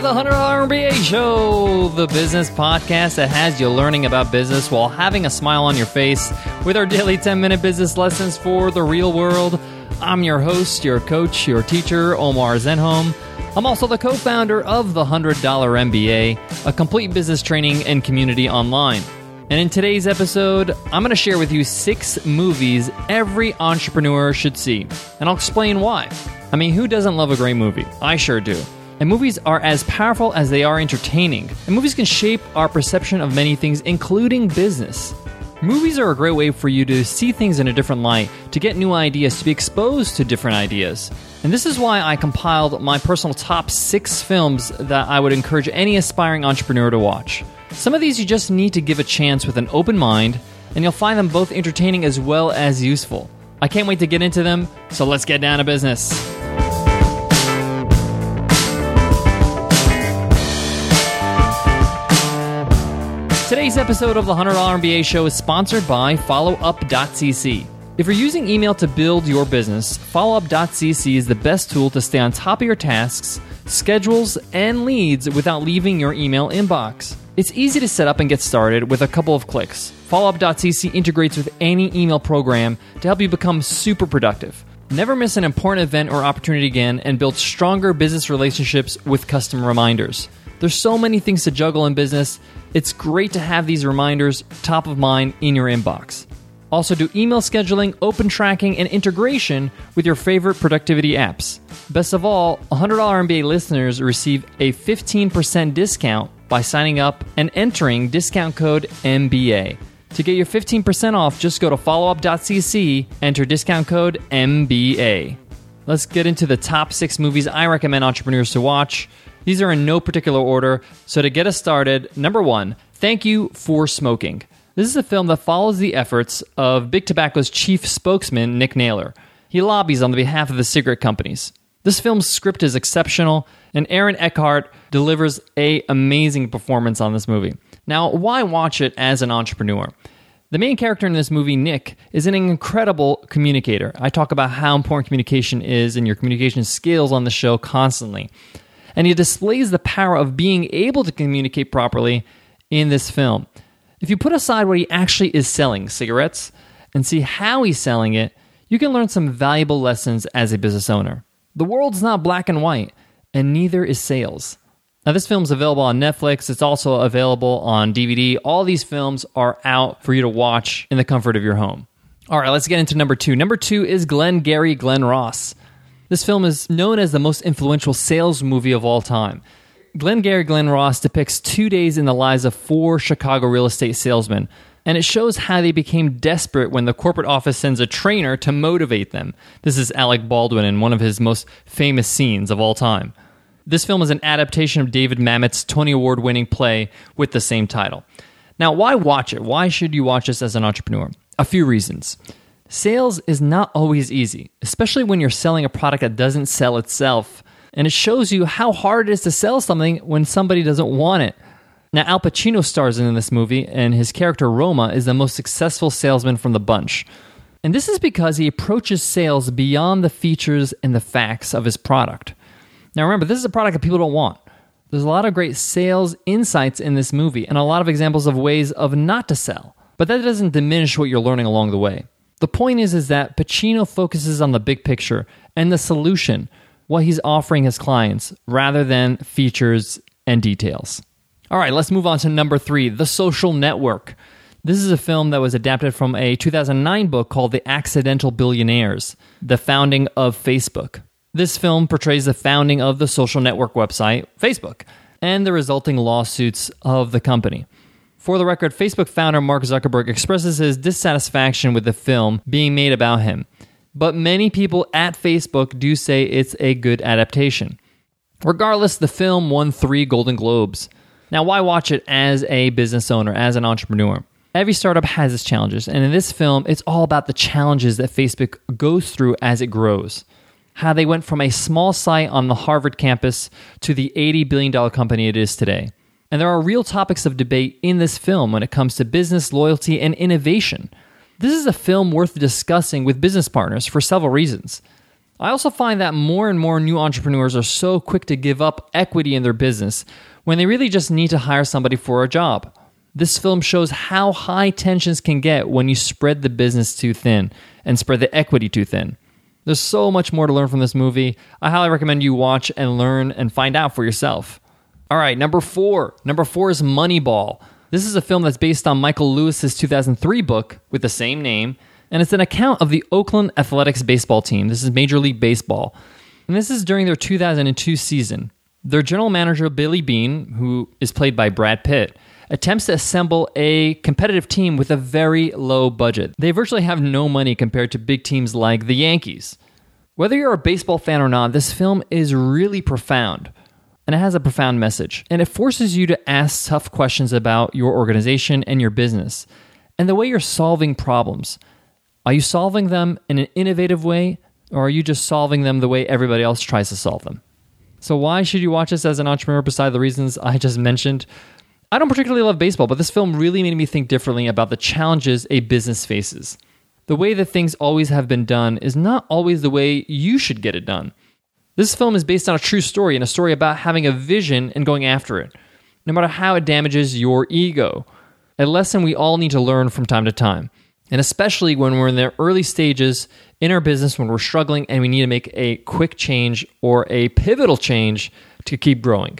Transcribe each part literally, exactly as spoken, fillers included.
to the one hundred dollar M B A Show, the business podcast that has you learning about business while having a smile on your face with our daily ten-minute business lessons for the real world. I'm your host, your coach, your teacher, Omar Zenhom. I'm also the co-founder of the one hundred dollar M B A, a complete business training and community online. And in today's episode, I'm going to share with you six movies every entrepreneur should see, and I'll explain why. I mean, who doesn't love a great movie? I sure do. And movies are as powerful as they are entertaining. And movies can shape our perception of many things, including business. Movies are a great way for you to see things in a different light, to get new ideas, to be exposed to different ideas. And this is why I compiled my personal top six films that I would encourage any aspiring entrepreneur to watch. Some of these you just need to give a chance with an open mind, and you'll find them both entertaining as well as useful. I can't wait to get into them, so let's get down to business. Today's episode of the one hundred dollar M B A Show is sponsored by follow up dot c c. If you're using email to build your business, follow up dot c c is the best tool to stay on top of your tasks, schedules, and leads without leaving your email inbox. It's easy to set up and get started with a couple of clicks. follow up dot c c integrates with any email program to help you become super productive. Never miss an important event or opportunity again and build stronger business relationships with custom reminders. There's so many things to juggle in business. It's great to have these reminders top of mind in your inbox. Also, do email scheduling, open tracking, and integration with your favorite productivity apps. Best of all, one hundred dollar M B A listeners receive a fifteen percent discount by signing up and entering discount code M B A. To get your fifteen percent off, just go to follow up dot c c, enter discount code M B A. Let's get into the top six movies I recommend entrepreneurs to watch. These are in no particular order, so to get us started, number one, Thank You for Smoking. This is a film that follows the efforts of Big Tobacco's chief spokesman, Nick Naylor. He lobbies on the behalf of the cigarette companies. This film's script is exceptional, and Aaron Eckhart delivers an amazing performance on this movie. Now, why watch it as an entrepreneur? The main character in this movie, Nick, is an incredible communicator. I talk about how important communication is and your communication skills on the show constantly. And he displays the power of being able to communicate properly in this film. If you put aside what he actually is selling, cigarettes, and see how he's selling it, you can learn some valuable lessons as a business owner. The world's not black and white, and neither is sales. Now, this film's available on Netflix. It's also available on D V D. All these films are out for you to watch in the comfort of your home. All right, let's get into number two. Number two is Glengarry Glen Ross. This film is known as the most influential sales movie of all time. Glengarry Glen Ross depicts two days in the lives of four Chicago real estate salesmen, and it shows how they became desperate when the corporate office sends a trainer to motivate them. This is Alec Baldwin in one of his most famous scenes of all time. This film is an adaptation of David Mamet's Tony Award-winning play with the same title. Now, why watch it? Why should you watch this as an entrepreneur? A few reasons. Sales is not always easy, especially when you're selling a product that doesn't sell itself, and it shows you how hard it is to sell something when somebody doesn't want it. Now, Al Pacino stars in this movie, and his character Roma is the most successful salesman from the bunch. And this is because he approaches sales beyond the features and the facts of his product. Now, remember, this is a product that people don't want. There's a lot of great sales insights in this movie, and a lot of examples of ways of not to sell. But that doesn't diminish what you're learning along the way. The point is, is that Pacino focuses on the big picture and the solution, what he's offering his clients, rather than features and details. All right, let's move on to number three, The Social Network. This is a film that was adapted from a two thousand nine book called The Accidental Billionaires, The Founding of Facebook. This film portrays the founding of the social network website, Facebook, and the resulting lawsuits of the company. For the record, Facebook founder Mark Zuckerberg expresses his dissatisfaction with the film being made about him. But many people at Facebook do say it's a good adaptation. Regardless, the film won three Golden Globes. Now, why watch it as a business owner, as an entrepreneur? Every startup has its challenges, and in this film, it's all about the challenges that Facebook goes through as it grows. How they went from a small site on the Harvard campus to the eighty billion dollar company it is today. And there are real topics of debate in this film when it comes to business, loyalty, and innovation. This is a film worth discussing with business partners for several reasons. I also find that more and more new entrepreneurs are so quick to give up equity in their business when they really just need to hire somebody for a job. This film shows how high tensions can get when you spread the business too thin and spread the equity too thin. There's so much more to learn from this movie. I highly recommend you watch and learn and find out for yourself. All right, number four. Number four is Moneyball. This is a film that's based on Michael Lewis's two thousand three book with the same name, and it's an account of the Oakland Athletics baseball team. This is Major League Baseball. And this is during their two thousand two season. Their general manager, Billy Beane, who is played by Brad Pitt, attempts to assemble a competitive team with a very low budget. They virtually have no money compared to big teams like the Yankees. Whether you're a baseball fan or not, this film is really profound, and it has a profound message. And it forces you to ask tough questions about your organization and your business, and the way you're solving problems. Are you solving them in an innovative way, or are you just solving them the way everybody else tries to solve them? So why should you watch this as an entrepreneur besides the reasons I just mentioned? I don't particularly love baseball, but this film really made me think differently about the challenges a business faces. The way that things always have been done is not always the way you should get it done. This film is based on a true story and a story about having a vision and going after it, no matter how it damages your ego. A lesson we all need to learn from time to time, and especially when we're in the early stages in our business, when we're struggling and we need to make a quick change or a pivotal change to keep growing.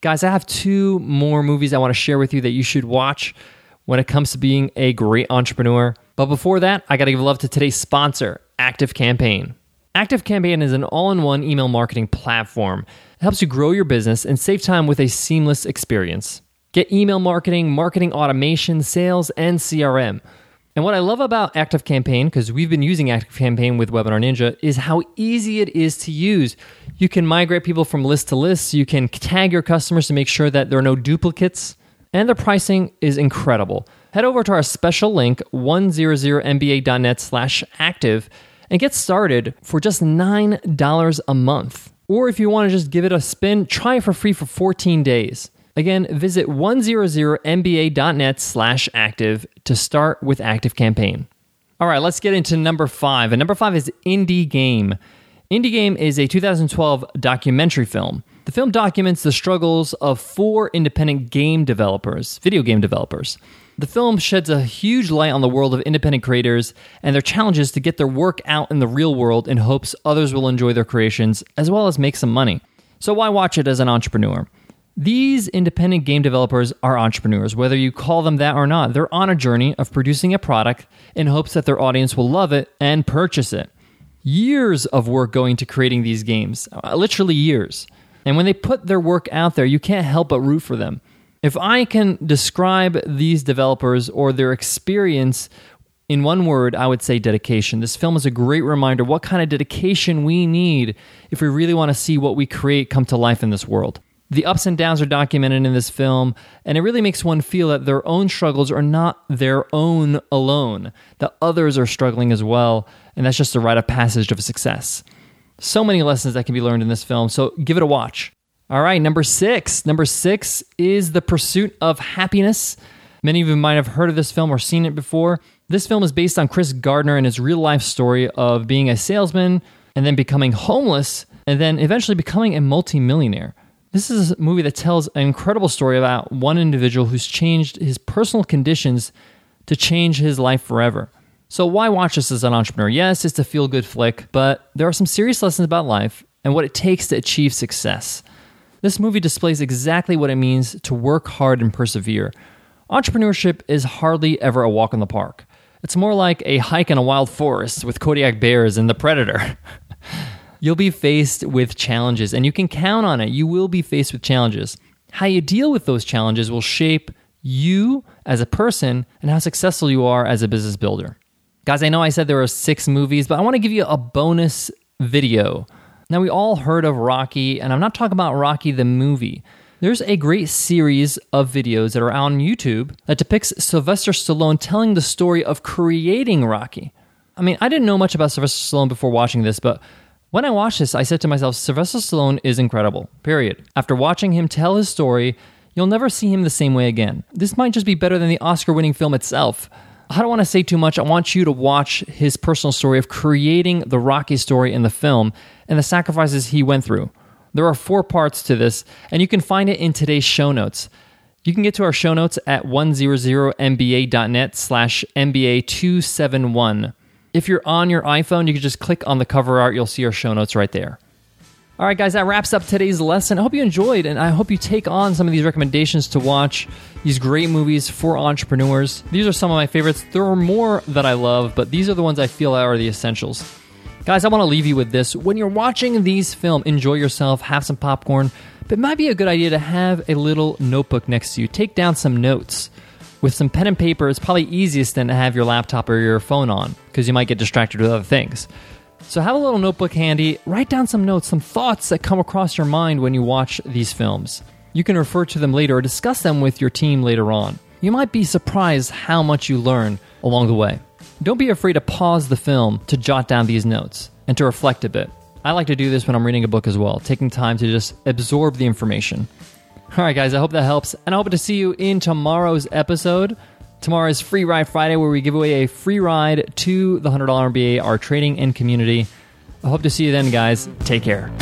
Guys, I have two more movies I want to share with you that you should watch when it comes to being a great entrepreneur. But before that, I got to give love to today's sponsor, ActiveCampaign. ActiveCampaign is an all-in-one email marketing platform. It helps you grow your business and save time with a seamless experience. Get email marketing, marketing automation, sales, and C R M. And what I love about ActiveCampaign, because we've been using ActiveCampaign with Webinar Ninja, is how easy it is to use. You can migrate people from list to list. You can tag your customers to make sure that there are no duplicates. And the pricing is incredible. Head over to our special link, one hundred m b a dot net slash active, and get started for just nine dollars a month. Or if you want to just give it a spin, try it for free for fourteen days. Again, visit one hundred m b a dot net slash active to start with ActiveCampaign. All right, let's get into number five. And number five is Indie Game. Indie Game is a two thousand twelve documentary film. The film documents the struggles of four independent game developers, video game developers. The film sheds a huge light on the world of independent creators and their challenges to get their work out in the real world in hopes others will enjoy their creations as well as make some money. So why watch it as an entrepreneur? These independent game developers are entrepreneurs, whether you call them that or not. They're on a journey of producing a product in hopes that their audience will love it and purchase it. Years of work going to creating these games, literally years. And when they put their work out there, you can't help but root for them. If I can describe these developers or their experience in one word, I would say dedication. This film is a great reminder what kind of dedication we need if we really want to see what we create come to life in this world. The ups and downs are documented in this film, and it really makes one feel that their own struggles are not their own alone, that others are struggling as well, and that's just a rite of passage of success. So many lessons that can be learned in this film, so give it a watch. All right, number six. Number six is The Pursuit of Happiness. Many of you might have heard of this film or seen it before. This film is based on Chris Gardner and his real-life story of being a salesman and then becoming homeless and then eventually becoming a multimillionaire. This is a movie that tells an incredible story about one individual who's changed his personal conditions to change his life forever. So why watch this as an entrepreneur? Yes, it's a feel-good flick, but there are some serious lessons about life and what it takes to achieve success. This movie displays exactly what it means to work hard and persevere. Entrepreneurship is hardly ever a walk in the park. It's more like a hike in a wild forest with Kodiak bears and the predator. You'll be faced with challenges, and you can count on it. You will be faced with challenges. How you deal with those challenges will shape you as a person and how successful you are as a business builder. Guys, I know I said there were six movies, but I want to give you a bonus video. Now, we all heard of Rocky, and I'm not talking about Rocky the movie. There's a great series of videos that are out on YouTube that depicts Sylvester Stallone telling the story of creating Rocky. I mean, I didn't know much about Sylvester Stallone before watching this, but when I watched this, I said to myself, Sylvester Stallone is incredible, period. After watching him tell his story, you'll never see him the same way again. This might just be better than the Oscar-winning film itself. I don't want to say too much. I want you to watch his personal story of creating the Rocky story in the film and the sacrifices he went through. There are four parts to this, and you can find it in today's show notes. You can get to our show notes at one hundred M B A dot net slash M B A two seventy-one. If you're on your iPhone, you can just click on the cover art. You'll see our show notes right there. All right, guys, that wraps up today's lesson. I hope you enjoyed, and I hope you take on some of these recommendations to watch these great movies for entrepreneurs. These are some of my favorites. There are more that I love, but these are the ones I feel are the essentials. Guys, I want to leave you with this. When you're watching these films, enjoy yourself, have some popcorn, but it might be a good idea to have a little notebook next to you. Take down some notes. With some pen and paper, it's probably easiest than to have your laptop or your phone on because you might get distracted with other things. So have a little notebook handy, write down some notes, some thoughts that come across your mind when you watch these films. You can refer to them later or discuss them with your team later on. You might be surprised how much you learn along the way. Don't be afraid to pause the film to jot down these notes and to reflect a bit. I like to do this when I'm reading a book as well, taking time to just absorb the information. All right, guys, I hope that helps, and I hope to see you in tomorrow's episode. Tomorrow is Free Ride Friday, where we give away a free ride to the one hundred dollar M B A, our training and community. I hope to see you then, guys. Take care.